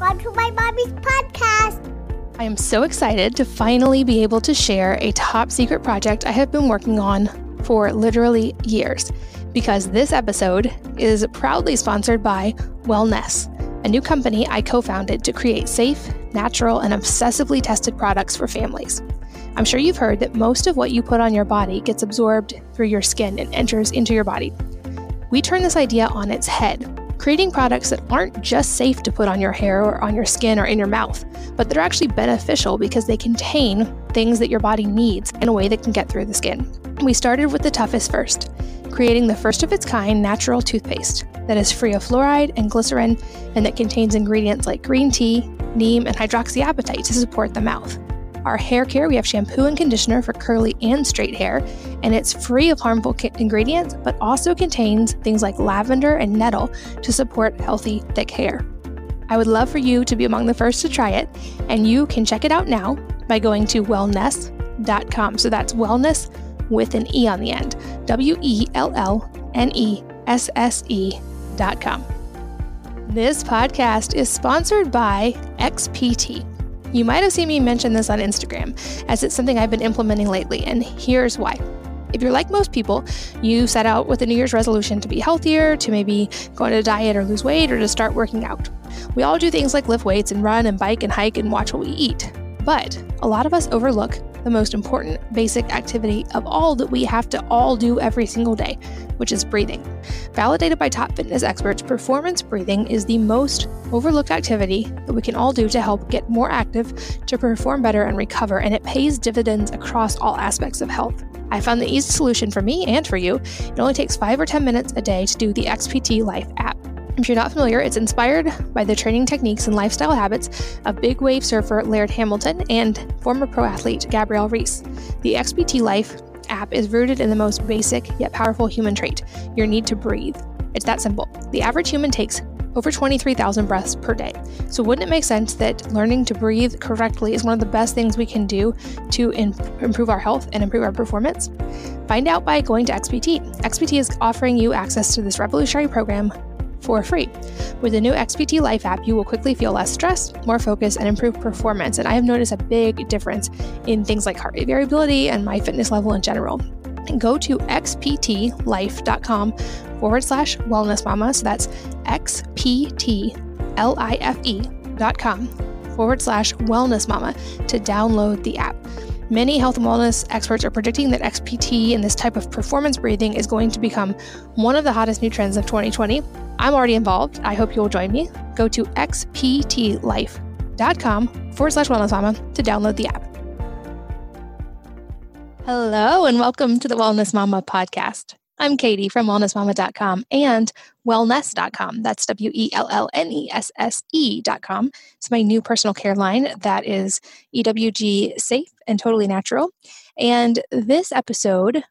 welcome to my mommy's podcast. I am so excited to finally be able to share a top secret project I have been working on for literally years, because this episode is proudly sponsored by Wellness, a new company I co-founded to create safe, natural, and obsessively tested products for families. I'm sure you've heard that most of what you put on your body gets absorbed through your skin and enters into your body. We turn this idea on its head, creating products that aren't just safe to put on your hair or on your skin or in your mouth, but they're actually beneficial because they contain things that your body needs in a way that can get through the skin. We started with the toughest first, creating the first of its kind natural toothpaste that is free of fluoride and glycerin, and that contains ingredients like green tea, neem, and hydroxyapatite to support the mouth. Our hair care, we have shampoo and conditioner for curly and straight hair, and it's free of harmful ingredients, but also contains things like lavender and nettle to support healthy, thick hair. I would love for you to be among the first to try it, and you can check it out now by going to wellness.com. So that's wellness with an E on the end, WELLNESSE.com. This podcast is sponsored by XPT. You might have seen me mention this on Instagram, as it's something I've been implementing lately, and here's why. If you're like most people, you set out with a New Year's resolution to be healthier, to maybe go on a diet or lose weight, or to start working out. We all do things like lift weights and run and bike and hike and watch what we eat. But a lot of us overlook the most important basic activity of all that we have to all do every single day, which is breathing. Validated by top fitness experts, performance breathing is the most overlooked activity that we can all do to help get more active, to perform better and recover, and it pays dividends across all aspects of health. I found the easy solution for me and for you. It only takes 5 or 10 minutes a day to do the XPT Life app. If you're not familiar, it's inspired by the training techniques and lifestyle habits of big wave surfer Laird Hamilton and former pro athlete Gabrielle Reese. The XPT Life app is rooted in the most basic yet powerful human trait, your need to breathe. It's that simple. The average human takes over 23,000 breaths per day. So wouldn't it make sense that learning to breathe correctly is one of the best things we can do to improve our health and improve our performance? Find out by going to XPT. XPT is offering you access to this revolutionary program for free. With the new XPT Life app, you will quickly feel less stressed, more focused, and improved performance. And I have noticed a big difference in things like heart rate variability and my fitness level in general. And go to xptlife.com/wellnessmama. So that's xptlife.com/wellnessmama to download the app. Many health and wellness experts are predicting that XPT and this type of performance breathing is going to become one of the hottest new trends of 2020. I'm already involved. I hope you'll join me. Go to xptlife.com/wellnessmama to download the app. Hello, and welcome to the Wellness Mama podcast. I'm Katie from wellnessmama.com and wellness.com. That's WELLNESSE.com. It's my new personal care line that is EWG safe and totally natural. And this episode,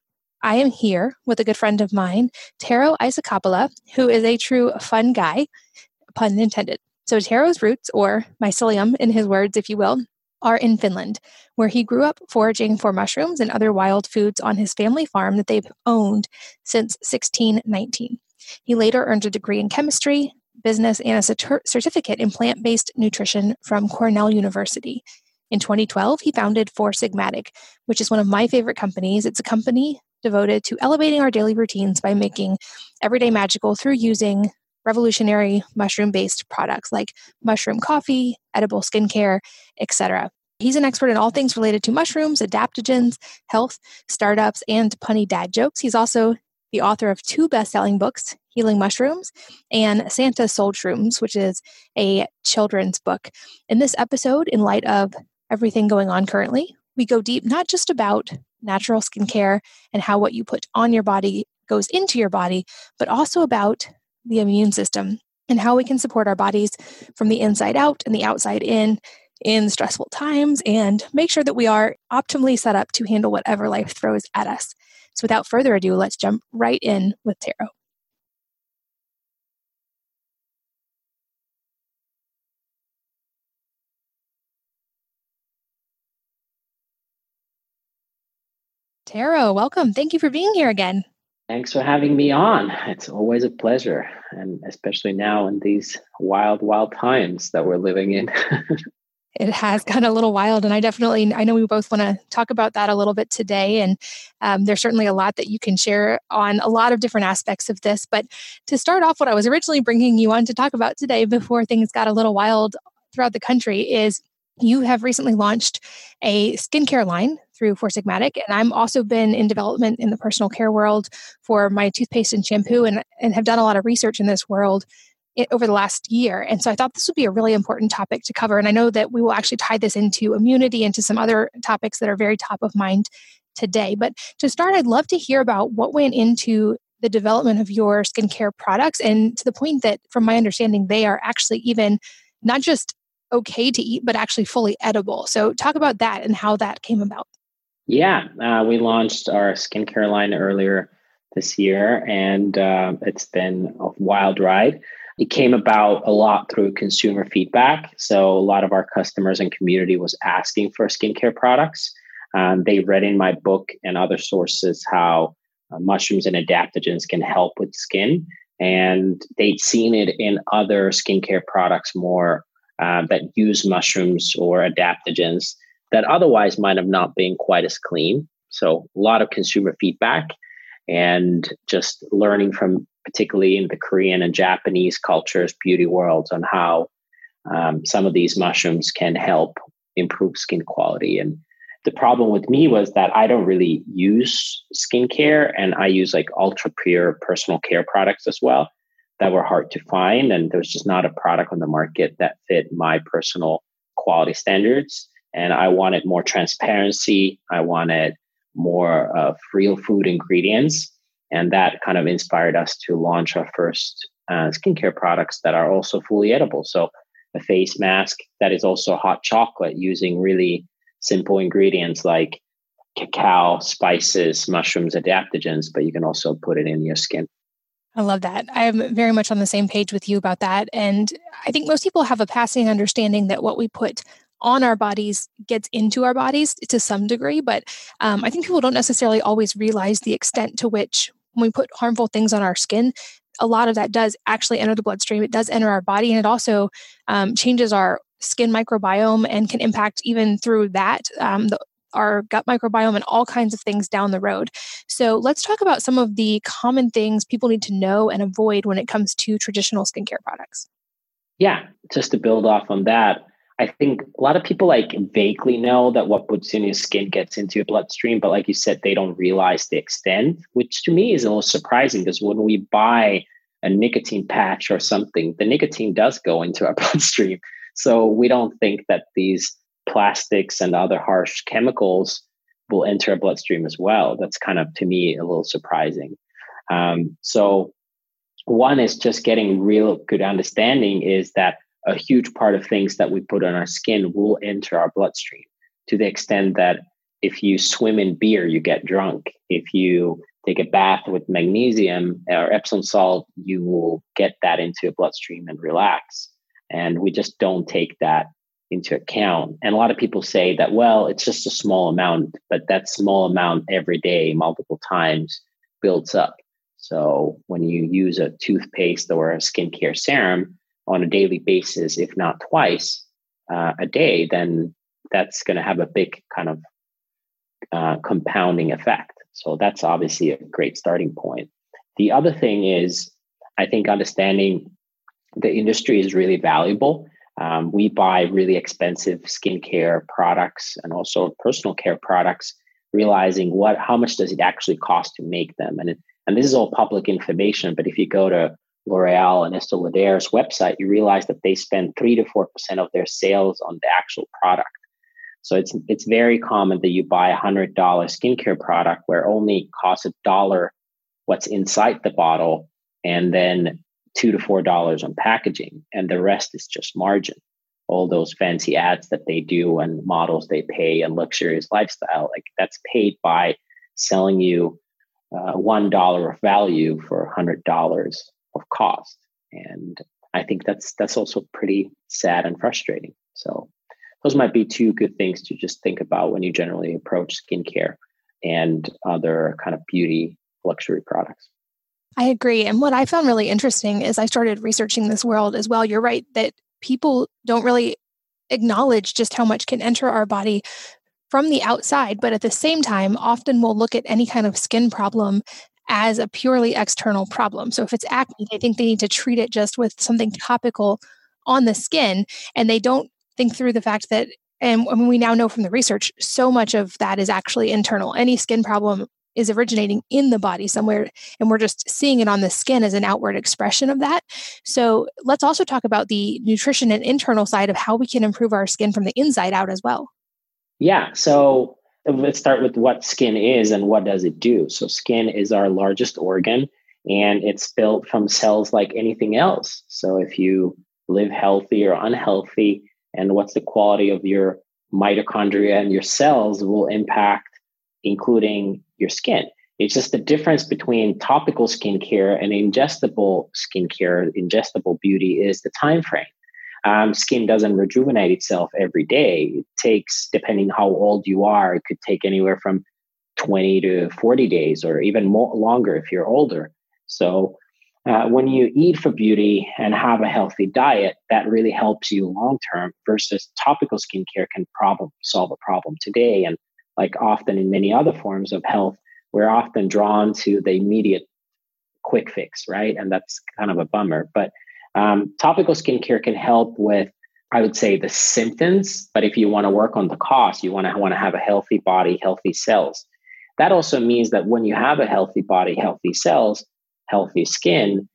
I am here with a good friend of mine, Tero Isokauppila, who is a true fun guy, pun intended. So Tero's roots, or mycelium in his words, if you will, are in Finland, where he grew up foraging for mushrooms and other wild foods on his family farm that they've owned since 1619. He later earned a degree in chemistry, business, and a certificate in plant-based nutrition from Cornell University. In 2012, he founded Four Sigmatic, which is one of my favorite companies. It's a company devoted to elevating our daily routines by making everyday magical through using revolutionary mushroom-based products like mushroom coffee, edible skincare, etc. He's an expert in all things related to mushrooms, adaptogens, health, startups, and punny dad jokes. He's also the author of 2 best-selling books, Healing Mushrooms and Santa Sold Shrooms, which is a children's book. In this episode, in light of everything going on currently, we go deep not just about natural skincare and how what you put on your body goes into your body, but also about the immune system and how we can support our bodies from the inside out and the outside in stressful times, and make sure that we are optimally set up to handle whatever life throws at us. So without further ado, let's jump right in with Tero. Tero, welcome. Thank you for being here again. Thanks for having me on. It's always a pleasure, and especially now in these wild, wild times that we're living in. It has gotten a little wild, and I know we both want to talk about that a little bit today, and there's certainly a lot that you can share on a lot of different aspects of this. But to start off, what I was originally bringing you on to talk about today before things got a little wild throughout the country is you have recently launched a skincare line through Four Sigmatic, and I'm also been in development in the personal care world for my toothpaste and shampoo, and have done a lot of research in this world over the last year. And so I thought this would be a really important topic to cover. And I know that we will actually tie this into immunity and to some other topics that are very top of mind today. But to start, I'd love to hear about what went into the development of your skincare products, and to the point that, from my understanding, they are actually even not just okay to eat, but actually fully edible. So talk about that and how that came about. Yeah, we launched our skincare line earlier this year, and it's been a wild ride. It came about a lot through consumer feedback. So a lot of our customers and community was asking for skincare products. They read in my book and other sources how mushrooms and adaptogens can help with skin. And they'd seen it in other skincare products more that use mushrooms or adaptogens that otherwise might have not been quite as clean. So a lot of consumer feedback and just learning from, particularly in the Korean and Japanese cultures, beauty worlds, on how some of these mushrooms can help improve skin quality. And the problem with me was that I don't really use skincare, and I use like ultra pure personal care products as well that were hard to find. And there was just not a product on the market that fit my personal quality standards. And I wanted more transparency. I wanted more of real food ingredients. And that kind of inspired us to launch our first skincare products that are also fully edible. So a face mask that is also hot chocolate using really simple ingredients like cacao, spices, mushrooms, adaptogens, but you can also put it in your skin. I love that. I am very much on the same page with you about that. And I think most people have a passing understanding that what we put on our bodies gets into our bodies to some degree. But I think people don't necessarily always realize the extent to which when we put harmful things on our skin, a lot of that does actually enter the bloodstream. It does enter our body, and it also changes our skin microbiome and can impact even through that, our gut microbiome and all kinds of things down the road. So let's talk about some of the common things people need to know and avoid when it comes to traditional skincare products. Yeah, just to build off on that, I think a lot of people like vaguely know that what puts in your skin gets into your bloodstream, but like you said, they don't realize the extent, which to me is a little surprising, because when we buy a nicotine patch or something, the nicotine does go into our bloodstream. So we don't think that these plastics and other harsh chemicals will enter our bloodstream as well. That's kind of, to me, a little surprising. So one is just getting real good understanding is that a huge part of things that we put on our skin will enter our bloodstream, to the extent that if you swim in beer, you get drunk. If you take a bath with magnesium or Epsom salt, you will get that into your bloodstream and relax. And we just don't take that into account. And a lot of people say that, well, it's just a small amount, but that small amount every day, multiple times, builds up. So when you use a toothpaste or a skincare serum on a daily basis, if not twice a day, then that's going to have a big kind of compounding effect. So that's obviously a great starting point. The other thing is, I think understanding the industry is really valuable. We buy really expensive skincare products and also personal care products, realizing how much does it actually cost to make them. And this is all public information, but if you go to L'Oreal and Estée Lauder's website, you realize that they spend 3% to 4% of their sales on the actual product. So it's very common that you buy $100 skincare product where only it costs $1 what's inside the bottle, and then $2 to $4 on packaging, and the rest is just margin. All those fancy ads that they do and models they pay and luxurious lifestyle, like that's paid by selling you $1 of value for $100. Of cost. And I think that's also pretty sad and frustrating. So those might be two good things to just think about when you generally approach skincare and other kind of beauty luxury products. I agree. And what I found really interesting is I started researching this world as well. You're right that people don't really acknowledge just how much can enter our body from the outside, but at the same time, often we'll look at any kind of skin problem as a purely external problem. So if it's acne, they think they need to treat it just with something topical on the skin, and they don't think through the fact that, and we now know from the research, so much of that is actually internal. Any skin problem is originating in the body somewhere, and we're just seeing it on the skin as an outward expression of that. So let's also talk about the nutrition and internal side of how we can improve our skin from the inside out as well. Yeah. So let's start with what skin is and what does it do. So skin is our largest organ, and it's built from cells like anything else. So if you live healthy or unhealthy, and what's the quality of your mitochondria and your cells will impact, including your skin. It's just the difference between topical skincare and ingestible skincare, ingestible beauty, is the time frame. Skin doesn't rejuvenate itself every day. It takes, depending how old you are, it could take anywhere from 20 to 40 days or even more, longer if you're older. So when you eat for beauty and have a healthy diet, that really helps you long-term, versus topical skincare can solve a problem today. And like often in many other forms of health, we're often drawn to the immediate quick fix, right? And that's kind of a bummer. But topical skincare can help with, I would say, the symptoms. But if you want to work on the cause, you want to have a healthy body, healthy cells. That also means that when you have a healthy body, healthy cells, healthy skin,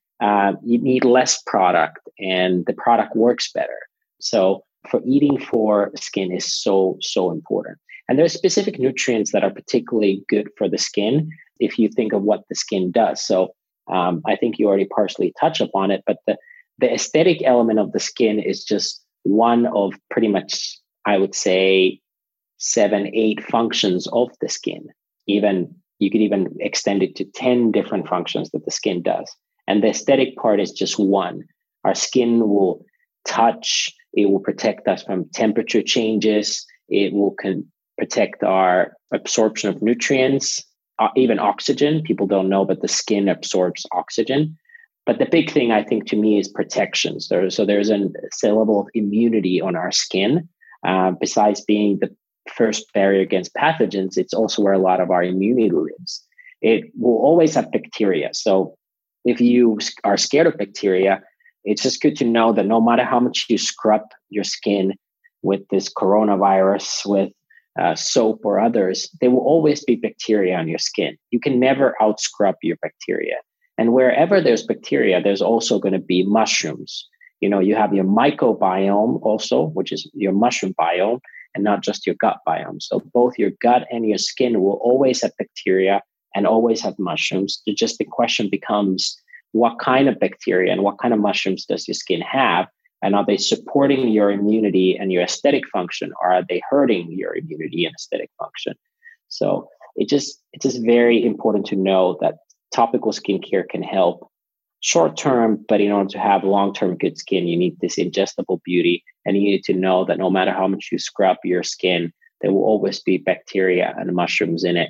you need less product, and the product works better. So for eating for skin is so, so important. And there are specific nutrients that are particularly good for the skin if you think of what the skin does. So I think you already partially touched upon it, but the aesthetic element of the skin is just one of pretty much, I would say, 7, 8 functions of the skin. Even you could even extend it to 10 different functions that the skin does. And the aesthetic part is just one. Our skin will touch, it will protect us from temperature changes, it will protect our absorption of nutrients, even oxygen. People don't know, but the skin absorbs oxygen. But the big thing, I think, to me, is protection. So there's a level of immunity on our skin. Besides being the first barrier against pathogens, it's also where a lot of our immunity lives. It will always have bacteria. So if you are scared of bacteria, it's just good to know that no matter how much you scrub your skin with this coronavirus, with soap or others, there will always be bacteria on your skin. You can never outscrub your bacteria. And wherever there's bacteria, there's also going to be mushrooms. You know, you have your microbiome also, which is your mushroom biome, and not just your gut biome. So both your gut and your skin will always have bacteria and always have mushrooms. It's just the question becomes, what kind of bacteria and what kind of mushrooms does your skin have? And are they supporting your immunity and your aesthetic function, or are they hurting your immunity and aesthetic function? So it's just very important to know that topical skincare can help short-term, but in order to have long-term good skin, you need this ingestible beauty, and you need to know that no matter how much you scrub your skin, there will always be bacteria and mushrooms in it,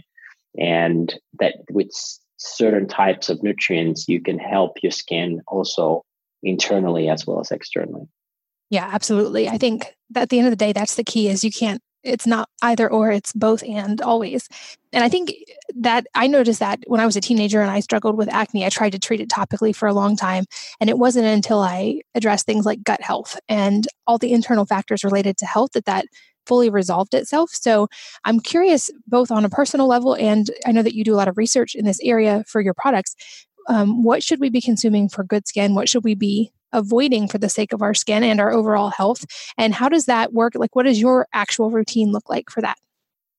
and that with certain types of nutrients, you can help your skin also internally as well as externally. Yeah, absolutely. I think that at the end of the day, that's the key, is you can't, it's not either or, it's both and always. And I think that I noticed that when I was a teenager and I struggled with acne, I tried to treat it topically for a long time. And it wasn't until I addressed things like gut health and all the internal factors related to health that fully resolved itself. So I'm curious, both on a personal level, and I know that you do a lot of research in this area for your products. What should we be consuming for good skin? What should we be avoiding for the sake of our skin and our overall health? And how does that work? Like, what does your actual routine look like for that?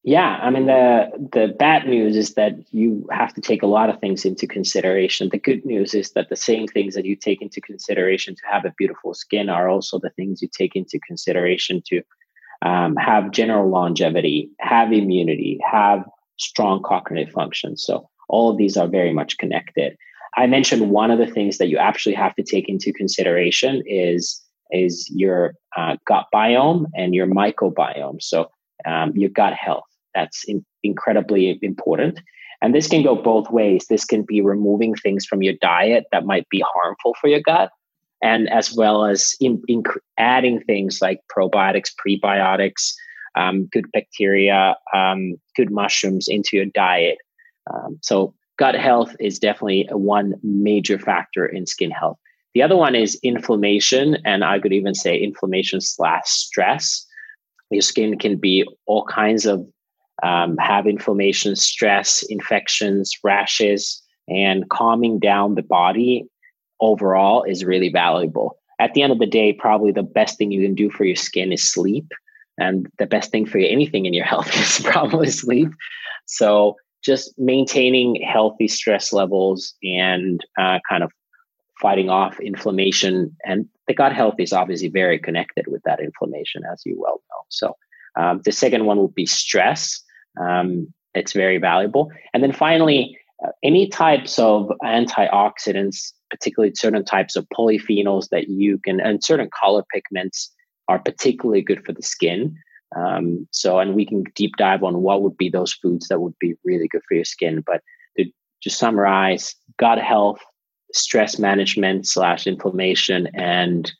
Yeah. I mean, the bad news is that you have to take a lot of things into consideration. The good news is that the same things that you take into consideration to have a beautiful skin are also the things you take into consideration to have general longevity, have immunity, have strong cognitive function. So all of these are very much connected. I mentioned one of the things that you actually have to take into consideration is your gut biome and your microbiome. So your gut health, that's incredibly important. And this can go both ways. This can be removing things from your diet that might be harmful for your gut, and as well as adding things like probiotics, prebiotics, good bacteria, good mushrooms into your diet. So gut health is definitely one major factor in skin health. The other one is inflammation, and I could even say inflammation/stress. Your skin can be all kinds of, have inflammation, stress, infections, rashes, and calming down the body overall is really valuable. At the end of the day, probably the best thing you can do for your skin is sleep. And the best thing for anything in your health is probably sleep. So just maintaining healthy stress levels and kind of fighting off inflammation. And the gut health is obviously very connected with that inflammation, as you well know. So the second one would be stress. It's very valuable. And then finally, any types of antioxidants, particularly certain types of polyphenols that you can, and certain color pigments are particularly good for the skin. And we can deep dive on what would be those foods that would be really good for your skin. But to just summarize, gut health, stress management / inflammation, and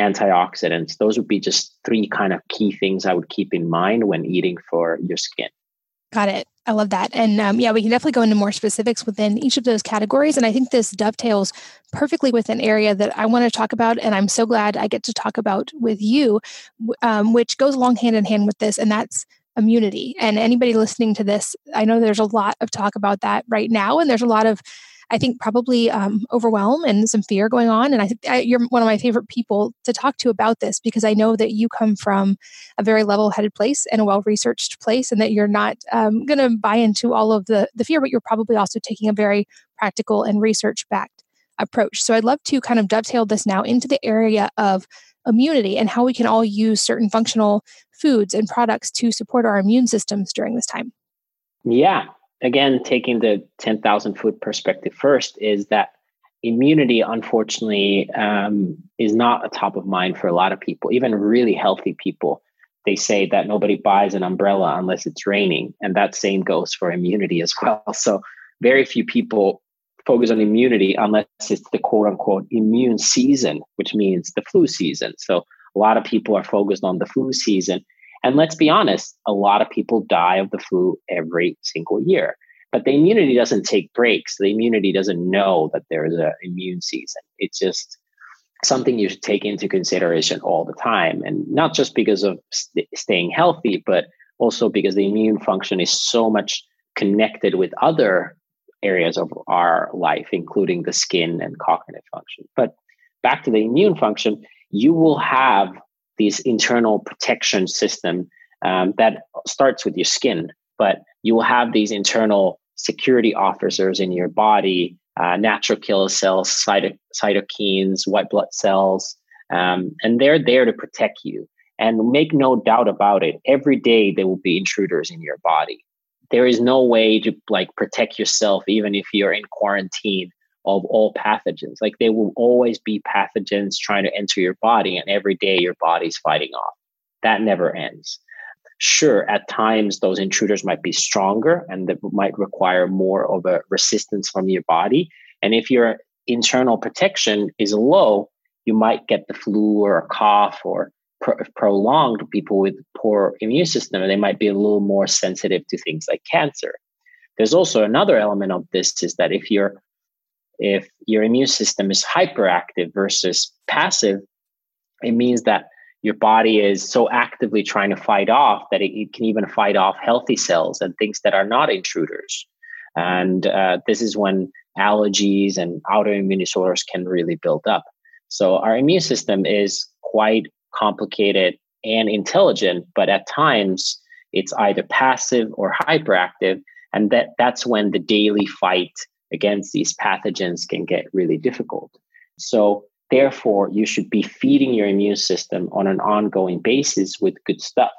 antioxidants, those would be just three kind of key things I would keep in mind when eating for your skin. Got it. I love that. And we can definitely go into more specifics within each of those categories. And I think this dovetails perfectly with an area that I want to talk about. And I'm so glad I get to talk about with you, which goes along hand in hand with this. And that's immunity. And anybody listening to this, I know there's a lot of talk about that right now. And there's a lot of, I think, probably overwhelm and some fear going on. And I think you're one of my favorite people to talk to about this, because I know that you come from a very level-headed place and a well-researched place, and that you're not going to buy into all of the fear, but you're probably also taking a very practical and research-backed approach. So I'd love to kind of dovetail this now into the area of immunity and how we can all use certain functional foods and products to support our immune systems during this time. Yeah. Again, taking the 10,000 foot perspective first, is that immunity, unfortunately, is not a top of mind for a lot of people, even really healthy people. They say that nobody buys an umbrella unless it's raining. And that same goes for immunity as well. So very few people focus on immunity unless it's the quote unquote immune season, which means the flu season. So a lot of people are focused on the flu season. And let's be honest, a lot of people die of the flu every single year. But the immunity doesn't take breaks. The immunity doesn't know that there is an immune season. It's just something you should take into consideration all the time. And not just because of staying healthy, but also because the immune function is so much connected with other areas of our life, including the skin and cognitive function. But back to the immune function, you will have these internal protection system that starts with your skin, but you will have these internal security officers in your body, natural killer cells, cytokines, white blood cells, and they're there to protect you. And make no doubt about it, every day there will be intruders in your body. There is no way to protect yourself, even if you're in quarantine, of all pathogens. There will always be pathogens trying to enter your body, and every day your body's fighting off. That never ends. Sure, at times those intruders might be stronger and that might require more of a resistance from your body. And if your internal protection is low, you might get the flu or a cough, or prolonged people with poor immune system, and they might be a little more sensitive to things like cancer. There's also another element of this, is that if your immune system is hyperactive versus passive, it means that your body is so actively trying to fight off that it can even fight off healthy cells and things that are not intruders. And this is when allergies and autoimmune disorders can really build up. So our immune system is quite complicated and intelligent, but at times it's either passive or hyperactive. And that's when the daily fight against these pathogens can get really difficult. So therefore, you should be feeding your immune system on an ongoing basis with good stuff.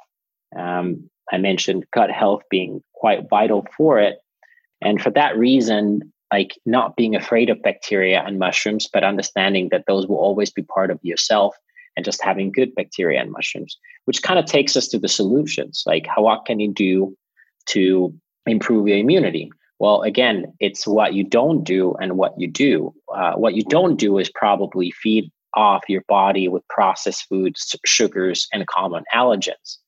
I mentioned gut health being quite vital for it. And for that reason, not being afraid of bacteria and mushrooms, but understanding that those will always be part of yourself, and just having good bacteria and mushrooms, which kind of takes us to the solutions. What can you do to improve your immunity? Well, again, it's what you don't do and what you do. What you don't do is probably feed off your body with processed foods, sugars, and common allergens.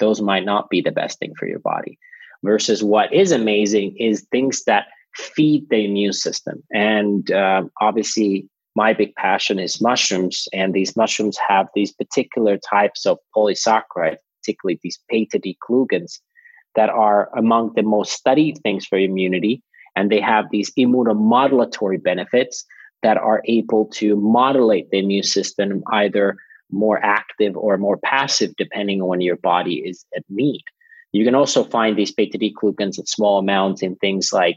Those might not be the best thing for your body. Versus what is amazing is things that feed the immune system. And obviously, my big passion is mushrooms. And these mushrooms have these particular types of polysaccharides, particularly these beta-D-glucans, that are among the most studied things for immunity. And they have these immunomodulatory benefits that are able to modulate the immune system, either more active or more passive, depending on when your body is at need. You can also find these beta-D-glucans in small amounts in things like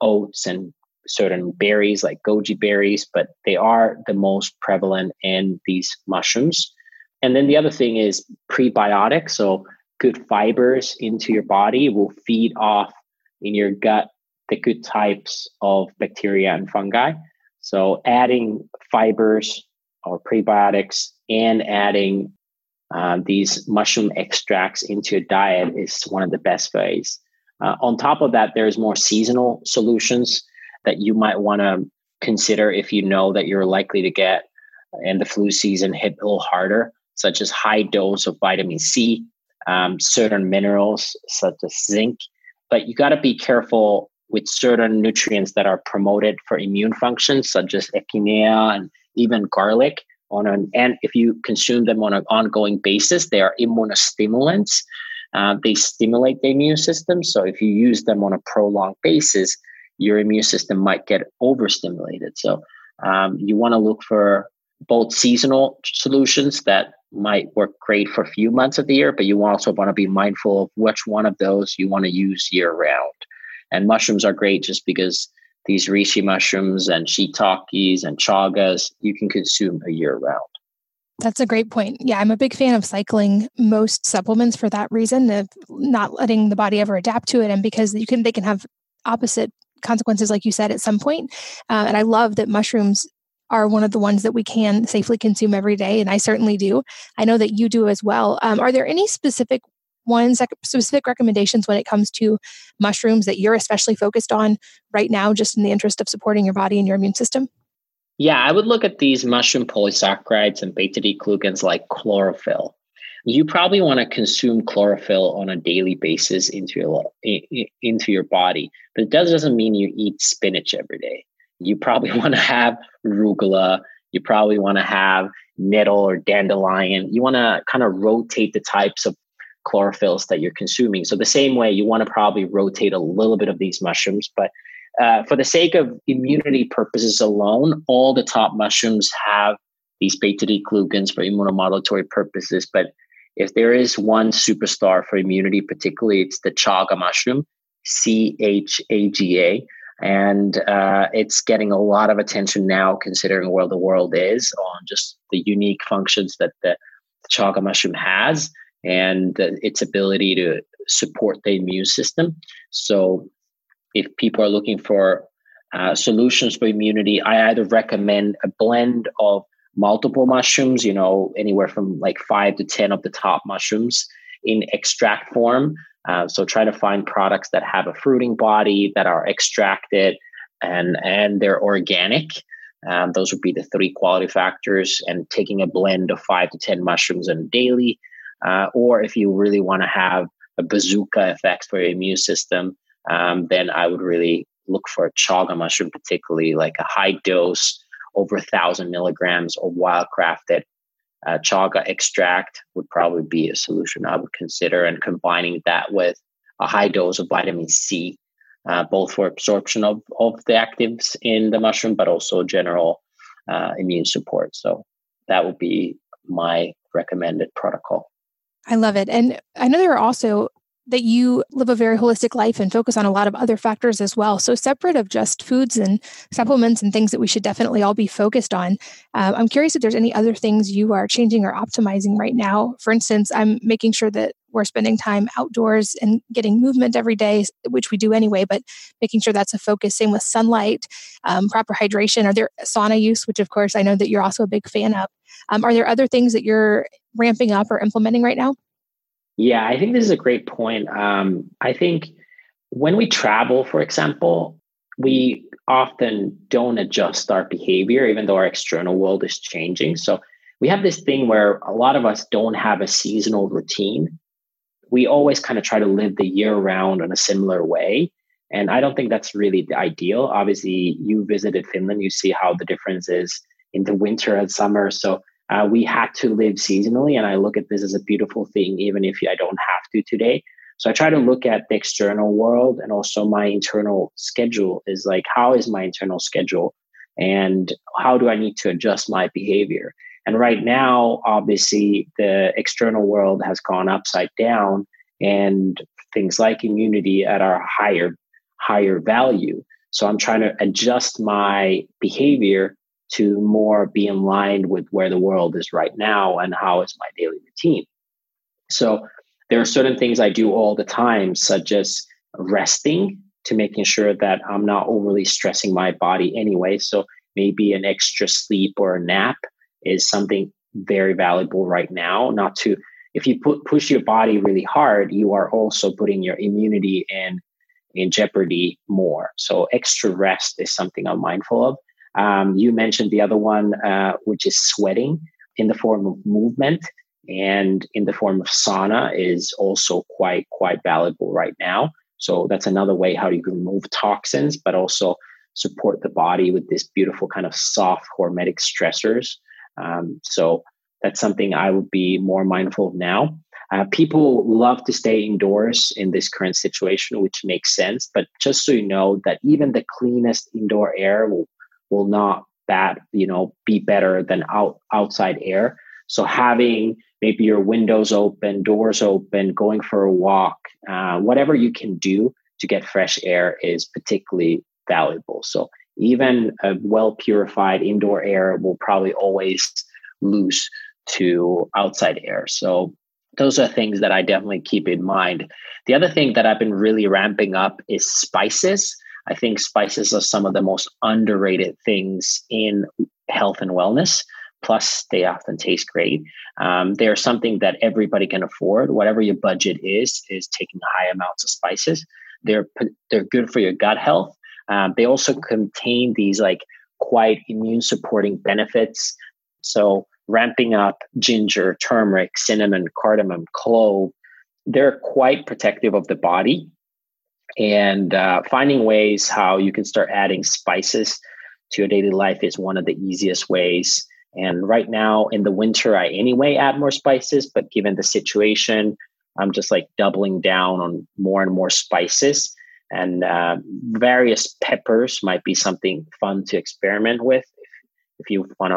oats and certain berries like goji berries, but they are the most prevalent in these mushrooms. And then the other thing is prebiotics. So good fibers into your body will feed off in your gut the good types of bacteria and fungi. So adding fibers or prebiotics and adding these mushroom extracts into your diet is one of the best ways. On top of that, there's more seasonal solutions that you might want to consider if you know that you're likely to get in the flu season hit a little harder, such as high dose of vitamin C, certain minerals such as zinc. But you got to be careful with certain nutrients that are promoted for immune function, such as echinacea and even garlic. And if you consume them on an ongoing basis, they are immunostimulants. They stimulate the immune system. So if you use them on a prolonged basis, your immune system might get overstimulated. So you want to look for both seasonal solutions that might work great for a few months of the year, but you also want to be mindful of which one of those you want to use year round. And mushrooms are great just because these reishi mushrooms and shiitakes and chagas, you can consume a year round. That's a great point. Yeah, I'm a big fan of cycling most supplements for that reason, of not letting the body ever adapt to it, and because they can have opposite consequences, like you said, at some point. And I love that mushrooms are one of the ones that we can safely consume every day, and I certainly do. I know that you do as well. Are there any specific recommendations when it comes to mushrooms that you're especially focused on right now, just in the interest of supporting your body and your immune system? Yeah, I would look at these mushroom polysaccharides and beta-D-glucans like chlorophyll. You probably want to consume chlorophyll on a daily basis into your body, but it doesn't mean you eat spinach every day. You probably want to have arugula. You probably want to have nettle or dandelion. You want to kind of rotate the types of chlorophylls that you're consuming. So the same way, you want to probably rotate a little bit of these mushrooms, but for the sake of immunity purposes alone, all the top mushrooms have these beta-D-glucans for immunomodulatory purposes. But if there is one superstar for immunity, particularly, it's the chaga mushroom, CHAGA. And it's getting a lot of attention now, considering where the world is on just the unique functions that the chaga mushroom has and its ability to support the immune system. So if people are looking for solutions for immunity, I either recommend a blend of multiple mushrooms, anywhere from like 5 to 10 of the top mushrooms in extract form. So try to find products that have a fruiting body, that are extracted, and they're organic. Those would be the three quality factors, and taking a blend of 5 to 10 mushrooms on a daily. Or if you really want to have a bazooka effect for your immune system, then I would really look for a chaga mushroom, particularly like a high dose, over 1,000 milligrams of wildcrafted chaga extract would probably be a solution I would consider, and combining that with a high dose of vitamin C, both for absorption of the actives in the mushroom, but also general immune support. So that would be my recommended protocol. I love it. And I know there are also that you live a very holistic life and focus on a lot of other factors as well. So separate of just foods and supplements and things that we should definitely all be focused on, I'm curious if there's any other things you are changing or optimizing right now. For instance, I'm making sure that we're spending time outdoors and getting movement every day, which we do anyway, but making sure that's a focus. Same with sunlight, proper hydration. Are there sauna use, which of course I know that you're also a big fan of. Are there other things that you're ramping up or implementing right now? Yeah, I think this is a great point. I think When we travel, for example, we often don't adjust our behavior, even though our external world is changing. So we have this thing where a lot of us don't have a seasonal routine. We always kind of try to live the year round in a similar way. And I don't think that's really the ideal. Obviously, you visited Finland, you see how the difference is in the winter and summer. So we had to live seasonally. And I look at this as a beautiful thing, even if I don't have to today. So I try to look at the external world and also my internal schedule is like, how is my internal schedule and how do I need to adjust my behavior? And right now, obviously, the external world has gone upside down and things like immunity at our higher value. So I'm trying to adjust my behavior to more be in line with where the world is right now and how is my daily routine. So there are certain things I do all the time, such as resting to making sure that I'm not overly stressing my body anyway. So maybe an extra sleep or a nap is something very valuable right now. Not to, if you push your body really hard, you are also putting your immunity in jeopardy more. So extra rest is something I'm mindful of. You mentioned the other one, which is sweating in the form of movement and in the form of sauna is also quite valuable right now. So that's another way how you can remove toxins, but also support the body with this beautiful kind of soft hormetic stressors. So that's something I would be more mindful of now. People love to stay indoors in this current situation, which makes sense. But just so you know that even the cleanest indoor air will not be better than outside air. So having maybe your windows open, doors open, going for a walk, whatever you can do to get fresh air is particularly valuable. So even a well-purified indoor air will probably always lose to outside air. So those are things that I definitely keep in mind. The other thing that I've been really ramping up is spices. I think spices are some of the most underrated things in health and wellness. Plus, they often taste great. They're something that everybody can afford. Whatever your budget is taking high amounts of spices. They're good for your gut health. They also contain these quite immune supporting benefits. So ramping up ginger, turmeric, cinnamon, cardamom, clove, they're quite protective of the body. And finding ways how you can start adding spices to your daily life is one of the easiest ways. And right now in the winter, I anyway add more spices, but given the situation, I'm just doubling down on more and more spices. And various peppers might be something fun to experiment with. If you want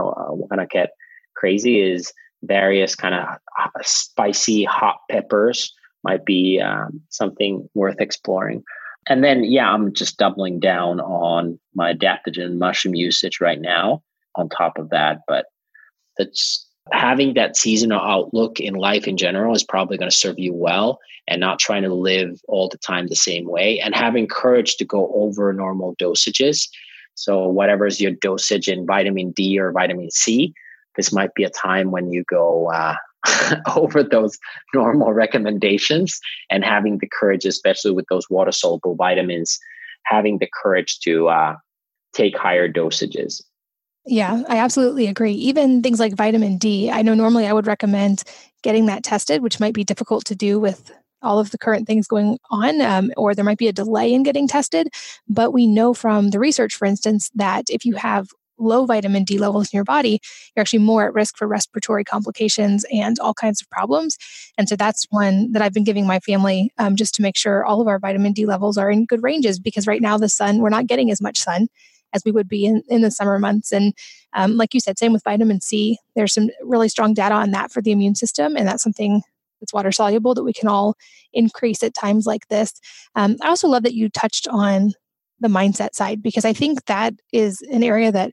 to get crazy, is various kind of spicy hot peppers might be something worth exploring. And then, I'm just doubling down on my adaptogen mushroom usage right now on top of that. But that's having that seasonal outlook in life in general is probably going to serve you well, and not trying to live all the time the same way, and having courage to go over normal dosages. So whatever is your dosage in vitamin D or vitamin C, this might be a time when you go over those normal recommendations, and having the courage, especially with those water-soluble vitamins, having the courage to take higher dosages. Yeah, I absolutely agree. Even things like vitamin D, I know normally I would recommend getting that tested, which might be difficult to do with all of the current things going on, or there might be a delay in getting tested. But we know from the research, for instance, that if you have low vitamin D levels in your body, you're actually more at risk for respiratory complications and all kinds of problems. And so that's one that I've been giving my family just to make sure all of our vitamin D levels are in good ranges, because right now the sun, we're not getting as much sun as we would be in the summer months. And like you said, same with vitamin C, there's some really strong data on that for the immune system. And that's something that's water soluble that we can all increase at times like this. I also love that you touched on the mindset side, because I think that is an area that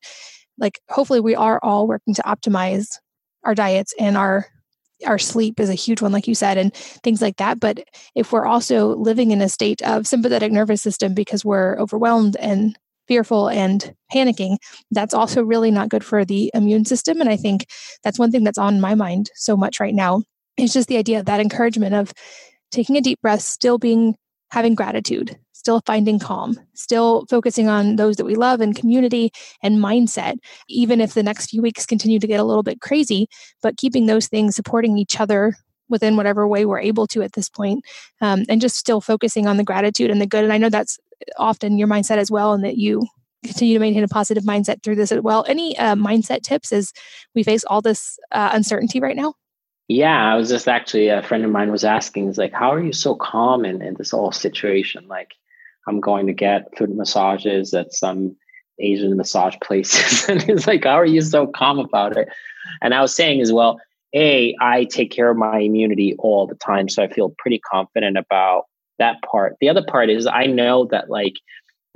hopefully we are all working to optimize our diets, and our sleep is a huge one, like you said, and things like that. But if we're also living in a state of sympathetic nervous system because we're overwhelmed and fearful and panicking, that's also really not good for the immune system. And I think that's one thing that's on my mind so much right now. It's just the idea of that encouragement of taking a deep breath, still being having gratitude, still finding calm, still focusing on those that we love and community and mindset, even if the next few weeks continue to get a little bit crazy, but keeping those things, supporting each other within whatever way we're able to at this point, and just still focusing on the gratitude and the good. And I know that's often your mindset as well, and that you continue to maintain a positive mindset through this as well. Any mindset tips as we face all this uncertainty right now? Yeah, I was just actually, a friend of mine was asking, is like, how are you so calm in this whole situation? Like, I'm going to get foot massages at some Asian massage places. And it's like, how are you so calm about it? And I was saying as well, A, I take care of my immunity all the time. So I feel pretty confident about that part. The other part is I know that like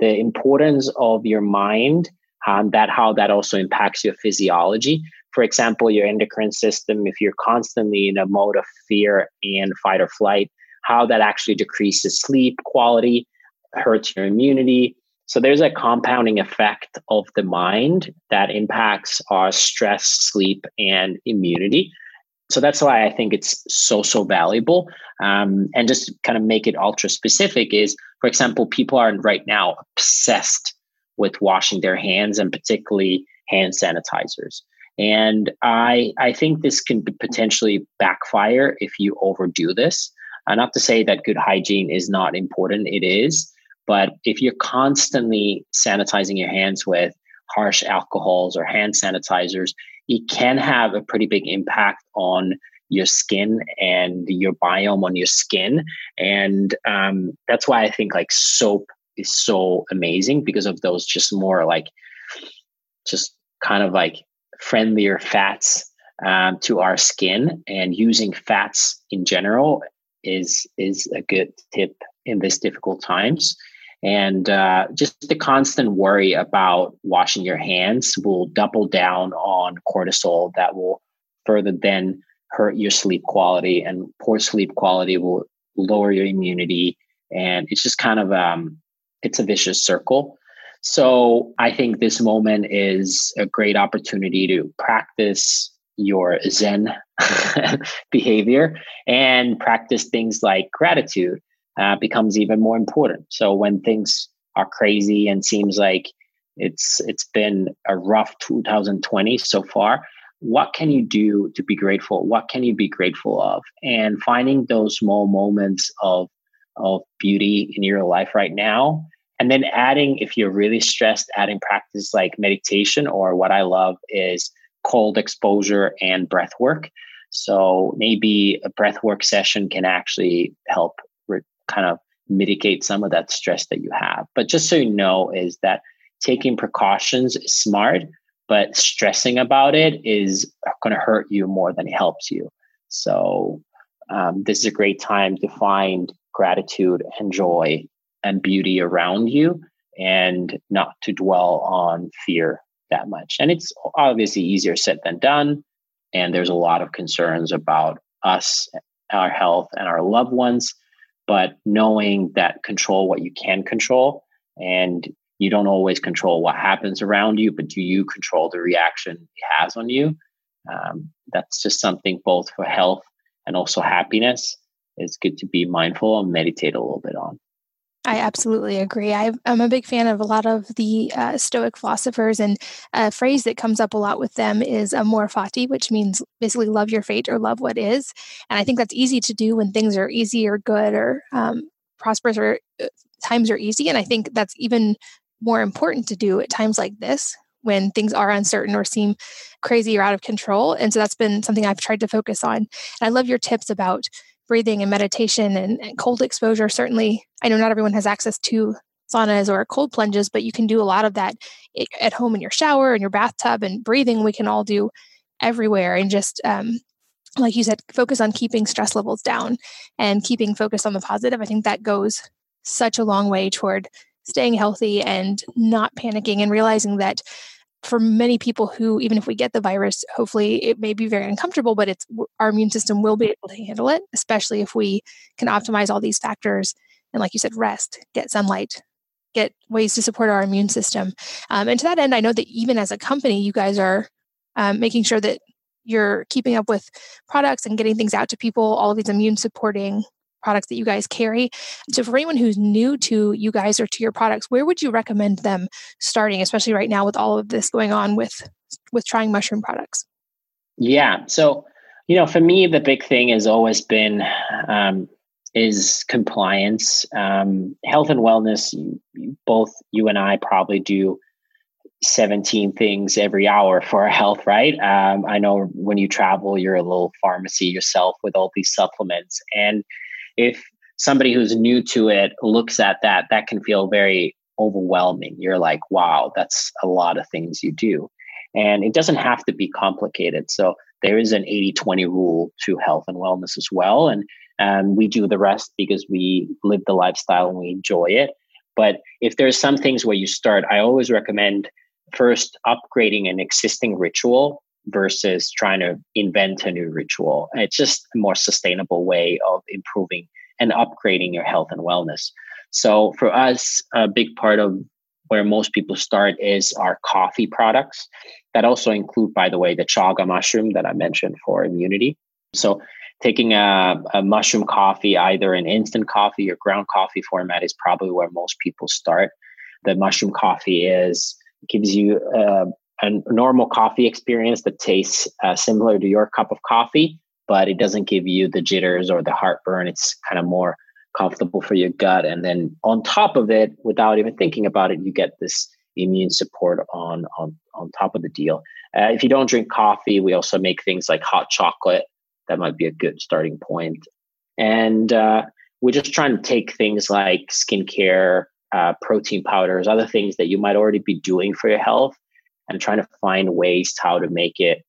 the importance of your mind, that how that also impacts your physiology. For example, your endocrine system, if you're constantly in a mode of fear and fight or flight, how that actually decreases sleep quality, hurts your immunity. So there's a compounding effect of the mind that impacts our stress, sleep, and immunity. So that's why I think it's so valuable. And just kind of make it ultra specific is, for example, people are right now obsessed with washing their hands and particularly hand sanitizers. And I think this can potentially backfire if you overdo this. Not to say that good hygiene is not important, it is. But if you're constantly sanitizing your hands with harsh alcohols or hand sanitizers, it can have a pretty big impact on your skin and your biome on your skin. And that's why I think like soap is so amazing because of those just more like, just kind of like friendlier fats to our skin, and using fats in general is a good tip in this difficult times. And just the constant worry about washing your hands will double down on cortisol that will further then hurt your sleep quality, and poor sleep quality will lower your immunity. And it's just kind of, it's a vicious circle. So I think this moment is a great opportunity to practice your Zen behavior and practice things like gratitude. Becomes even more important. So when things are crazy and seems like it's been a rough 2020 so far, what can you do to be grateful? What can you be grateful of? And finding those small moments of beauty in your life right now. And then adding, if you're really stressed, adding practice like meditation, or what I love is cold exposure and breath work. So maybe a breath work session can actually help kind of mitigate some of that stress that you have. But just so you know, is that taking precautions is smart, but stressing about it is going to hurt you more than it helps you. So this is a great time to find gratitude and joy and beauty around you, and not to dwell on fear that much. And it's obviously easier said than done. And there's a lot of concerns about us, our health, and our loved ones. But knowing that control what you can control, and you don't always control what happens around you, but do you control the reaction it has on you? That's just something both for health and also happiness. It's good to be mindful and meditate a little bit on. I absolutely agree. I'm a big fan of a lot of the Stoic philosophers, and a phrase that comes up a lot with them is amor fati, which means basically love your fate or love what is. And I think that's easy to do when things are easy or good or prosperous or times are easy. And I think that's even more important to do at times like this, when things are uncertain or seem crazy or out of control. And so that's been something I've tried to focus on. And I love your tips about breathing and meditation and cold exposure. Certainly, I know not everyone has access to saunas or cold plunges, but you can do a lot of that at home in your shower and your bathtub, and breathing we can all do everywhere. And just like you said, focus on keeping stress levels down and keeping focus on the positive. I think that goes such a long way toward staying healthy and not panicking, and realizing that for many people who, even if we get the virus, hopefully it may be very uncomfortable, but it's our immune system will be able to handle it, especially if we can optimize all these factors. And like you said, rest, get sunlight, get ways to support our immune system. And to that end, I know that even as a company, you guys are making sure that you're keeping up with products and getting things out to people, all of these immune supporting products that you guys carry. So for anyone who's new to you guys or to your products, where would you recommend them starting, especially right now with all of this going on with trying mushroom products? Yeah. So, you know, for me, the big thing has always been, is compliance, health and wellness. Both you and I probably do 17 things every hour for our health, right? I know when you travel, you're a little pharmacy yourself with all these supplements. And if somebody who's new to it looks at that, that can feel very overwhelming. You're like, wow, that's a lot of things you do. And it doesn't have to be complicated. So there is an 80-20 rule to health and wellness as well. And we do the rest because we live the lifestyle and we enjoy it. But if there's some things where you start, I always recommend first upgrading an existing ritual versus trying to invent a new ritual. It's just a more sustainable way of improving and upgrading your health and wellness. So for us, a big part of where most people start is our coffee products. That also include, by the way, the chaga mushroom that I mentioned for immunity. So taking a mushroom coffee, either an instant coffee or ground coffee format, is probably where most people start. The mushroom coffee gives you a normal coffee experience that tastes similar to your cup of coffee, but it doesn't give you the jitters or the heartburn. It's kind of more comfortable for your gut. And then on top of it, without even thinking about it, you get this immune support on top of the deal. If you don't drink coffee, we also make things like hot chocolate. That might be a good starting point. And we're just trying to take things like skincare, protein powders, other things that you might already be doing for your health, and trying to find ways how to make it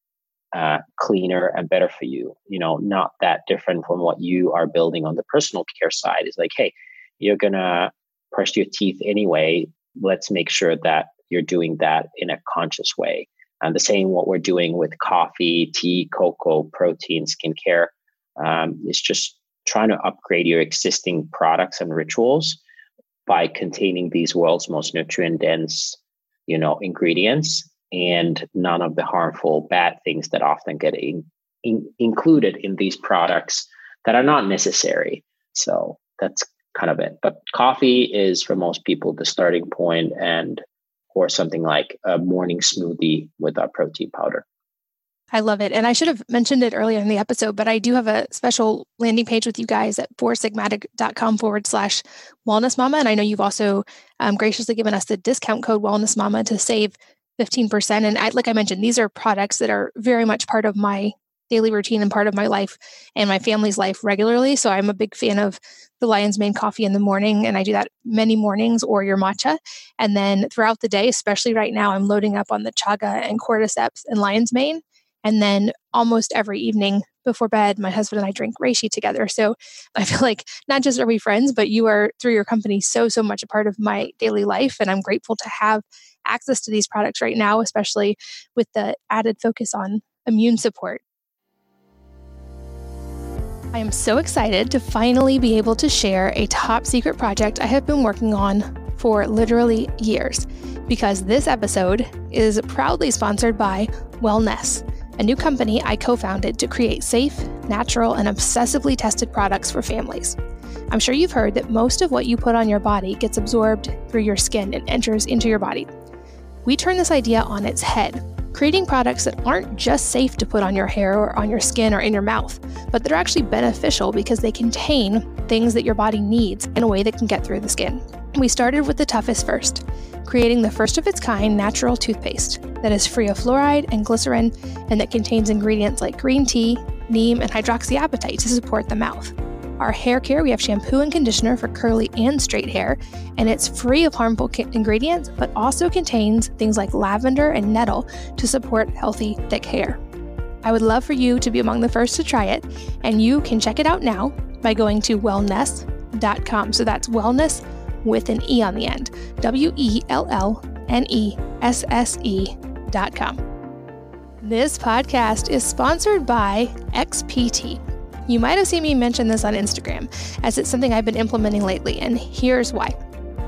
cleaner and better for you. You know, not that different from what you are building on the personal care side. It's like, hey, you're going to brush your teeth anyway. Let's make sure that you're doing that in a conscious way. And the same, what we're doing with coffee, tea, cocoa, protein, skincare, is just trying to upgrade your existing products and rituals by containing these world's most nutrient dense, you know, ingredients, and none of the harmful bad things that often get included in these products that are not necessary. So that's kind of it. But coffee is for most people the starting point, and or something like a morning smoothie with a protein powder. I love it. And I should have mentioned it earlier in the episode, but I do have a special landing page with you guys at foursigmatic.com/wellnessmama. And I know you've also graciously given us the discount code wellnessmama to save 15%. And like I mentioned, these are products that are very much part of my daily routine and part of my life and my family's life regularly. So I'm a big fan of the lion's mane coffee in the morning, and I do that many mornings, or your matcha. And then throughout the day, especially right now, I'm loading up on the chaga and cordyceps and lion's mane. And then almost every evening before bed, my husband and I drink reishi together. So I feel like not just are we friends, but you are, through your company, so much a part of my daily life. And I'm grateful to have access to these products right now, especially with the added focus on immune support. I am so excited to finally be able to share a top secret project I have been working on for literally years, because this episode is proudly sponsored by Wellness, a new company I co-founded to create safe, natural, and obsessively tested products for families. I'm sure you've heard that most of what you put on your body gets absorbed through your skin and enters into your body. We turn this idea on its head, creating products that aren't just safe to put on your hair or on your skin or in your mouth, but that are actually beneficial because they contain things that your body needs in a way that can get through the skin. We started with the toughest first, creating the first of its kind natural toothpaste that is free of fluoride and glycerin, and that contains ingredients like green tea, neem, and hydroxyapatite to support the mouth. Our hair care, we have shampoo and conditioner for curly and straight hair, and it's free of harmful ingredients, but also contains things like lavender and nettle to support healthy, thick hair. I would love for you to be among the first to try it, and you can check it out now by going to wellness.com. So that's wellness with an E on the end, WELLNESSE.com. This podcast is sponsored by XPT. You might have seen me mention this on Instagram, as it's something I've been implementing lately, and here's why.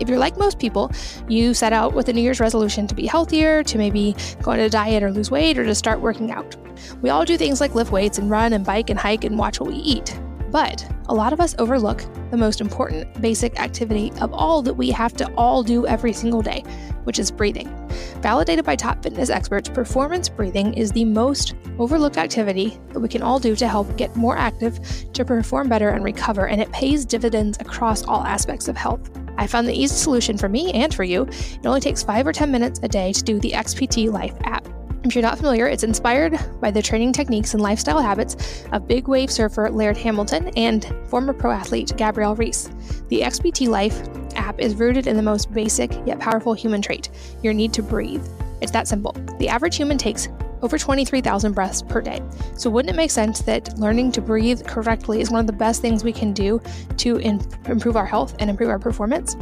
If you're like most people, you set out with a New Year's resolution to be healthier, to maybe go on a diet or lose weight, or to start working out. We all do things like lift weights and run and bike and hike and watch what we eat. But a lot of us overlook the most important basic activity of all that we have to all do every single day, which is breathing. Validated by top fitness experts, performance breathing is the most overlooked activity that we can all do to help get more active, to perform better and recover, and it pays dividends across all aspects of health. I found the easy solution for me and for you. It only takes 5 or 10 minutes a day to do the XPT Life app. If you're not familiar, it's inspired by the training techniques and lifestyle habits of big wave surfer Laird Hamilton and former pro athlete Gabrielle Reese. The XPT Life app is rooted in the most basic yet powerful human trait, your need to breathe. It's that simple. The average human takes over 23,000 breaths per day. So wouldn't it make sense that learning to breathe correctly is one of the best things we can do to improve our health and improve our performance?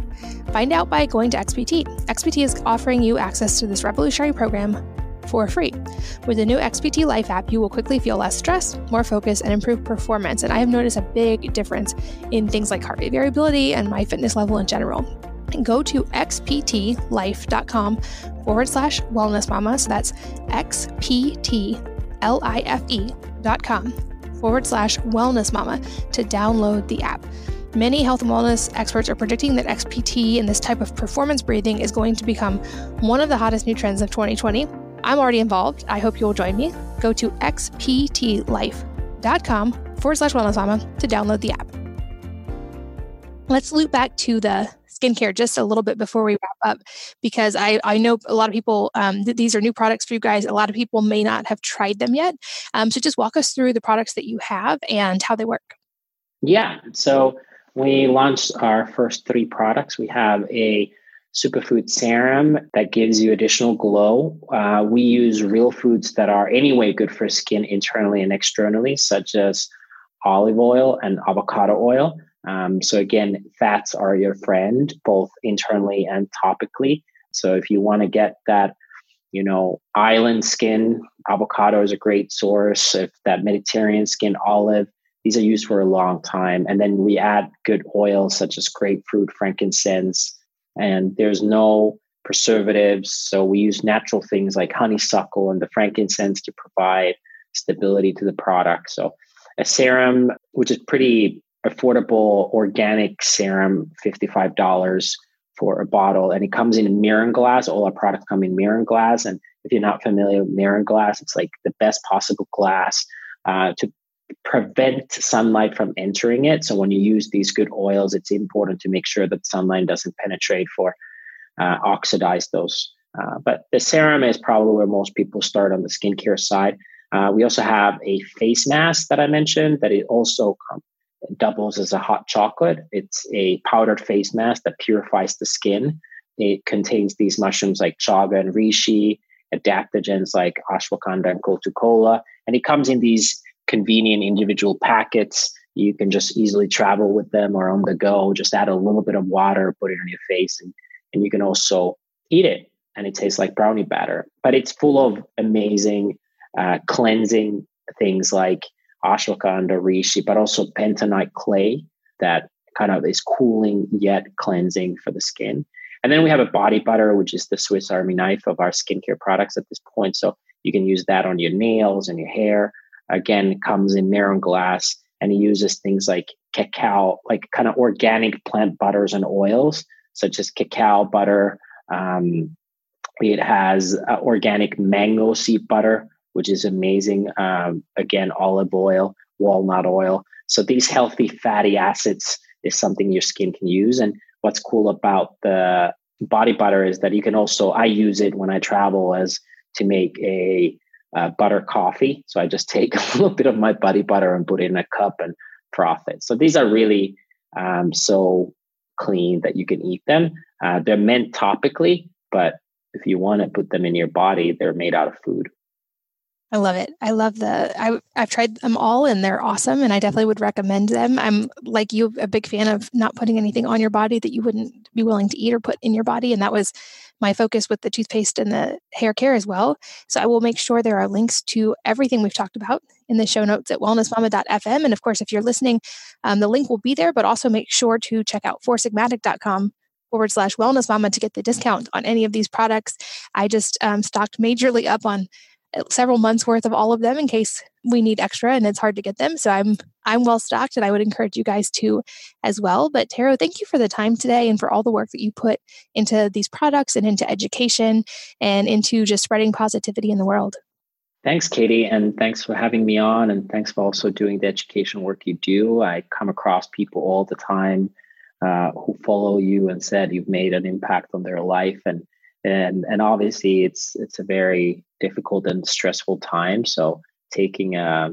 Find out by going to XPT. XPT is offering you access to this revolutionary program for free. With the new XPT Life app, you will quickly feel less stress, more focus, and improved performance. And I have noticed a big difference in things like heart rate variability and my fitness level in general. And go to xptlife.com/wellnessmama. So that's xptlife.com/wellnessmama to download the app. Many health and wellness experts are predicting that XPT and this type of performance breathing is going to become one of the hottest new trends of 2020. I'm already involved. I hope you'll join me. Go to xptlife.com/wellnessmama to download the app. Let's loop back to the skincare just a little bit before we wrap up, because I know a lot of people, these are new products for you guys. A lot of people may not have tried them yet. So just walk us through the products that you have and how they work. Yeah. So we launched our first 3 products. We have a superfood serum that gives you additional glow. We use real foods that are anyway good for skin internally and externally, such as olive oil and avocado oil. So again, fats are your friend, both internally and topically. So if you want to get that, island skin, avocado is a great source. If that Mediterranean skin, olive, these are used for a long time. And then we add good oils such as grapefruit, frankincense, and there's no preservatives. So we use natural things like honeysuckle and the frankincense to provide stability to the product. So a serum, which is pretty affordable, organic serum, $55 for a bottle. And it comes in a mirror glass. All our products come in mirror glass. And if you're not familiar with mirror glass, it's like the best possible glass to prevent sunlight from entering it. So when you use these good oils, it's important to make sure that sunlight doesn't penetrate or oxidize those. But the serum is probably where most people start on the skincare side. We also have a face mask that I mentioned that it also doubles as a hot chocolate. It's a powdered face mask that purifies the skin. It contains these mushrooms like chaga and reishi, adaptogens like ashwagandha and coltucola, and it comes in these convenient individual packets. You can just easily travel with them or on the go. Just add a little bit of water, put it on your face, and you can also eat it. And it tastes like brownie batter, but it's full of amazing cleansing things like ashwagandha, reishi, but also bentonite clay that kind of is cooling yet cleansing for the skin. And then we have a body butter, which is the Swiss Army knife of our skincare products at this point. So you can use that on your nails and your hair. Again, it comes in mirror glass, and it uses things like cacao, like kind of organic plant butters and oils, such as cacao butter. It has organic mango seed butter, which is amazing. Again, olive oil, walnut oil. So these healthy fatty acids is something your skin can use. And what's cool about the body butter is that you can also, I use it when I travel as to make a butter coffee. So I just take a little bit of my body butter and put it in a cup and froth it. So these are really so clean that you can eat them. They're meant topically, but if you want to put them in your body, they're made out of food. I love it. I love I've tried them all and they're awesome. And I definitely would recommend them. I'm like you, a big fan of not putting anything on your body that you wouldn't be willing to eat or put in your body. And that was my focus with the toothpaste and the hair care as well. So I will make sure there are links to everything we've talked about in the show notes at wellnessmama.fm. And of course, if you're listening, the link will be there, but also make sure to check out foursigmatic.com. /wellnessmama to get the discount on any of these products. I just stocked majorly up on several months worth of all of them in case we need extra and it's hard to get them. So I'm I'm well stocked, and I would encourage you guys to as well. But Tero, thank you for the time today and for all the work that you put into these products and into education and into just spreading positivity in the world. Thanks, Katie. And thanks for having me on. And thanks for also doing the education work you do. I come across people all the time who follow you and said you've made an impact on their life. And obviously, it's a very difficult and stressful time. So taking a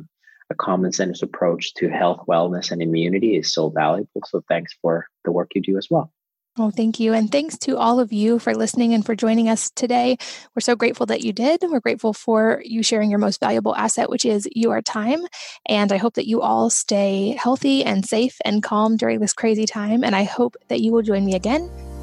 common sense approach to health, wellness, and immunity is so valuable. So thanks for the work you do as well. Well, thank you. And thanks to all of you for listening and for joining us today. We're so grateful that you did. We're grateful for you sharing your most valuable asset, which is your time. And I hope that you all stay healthy and safe and calm during this crazy time. And I hope that you will join me again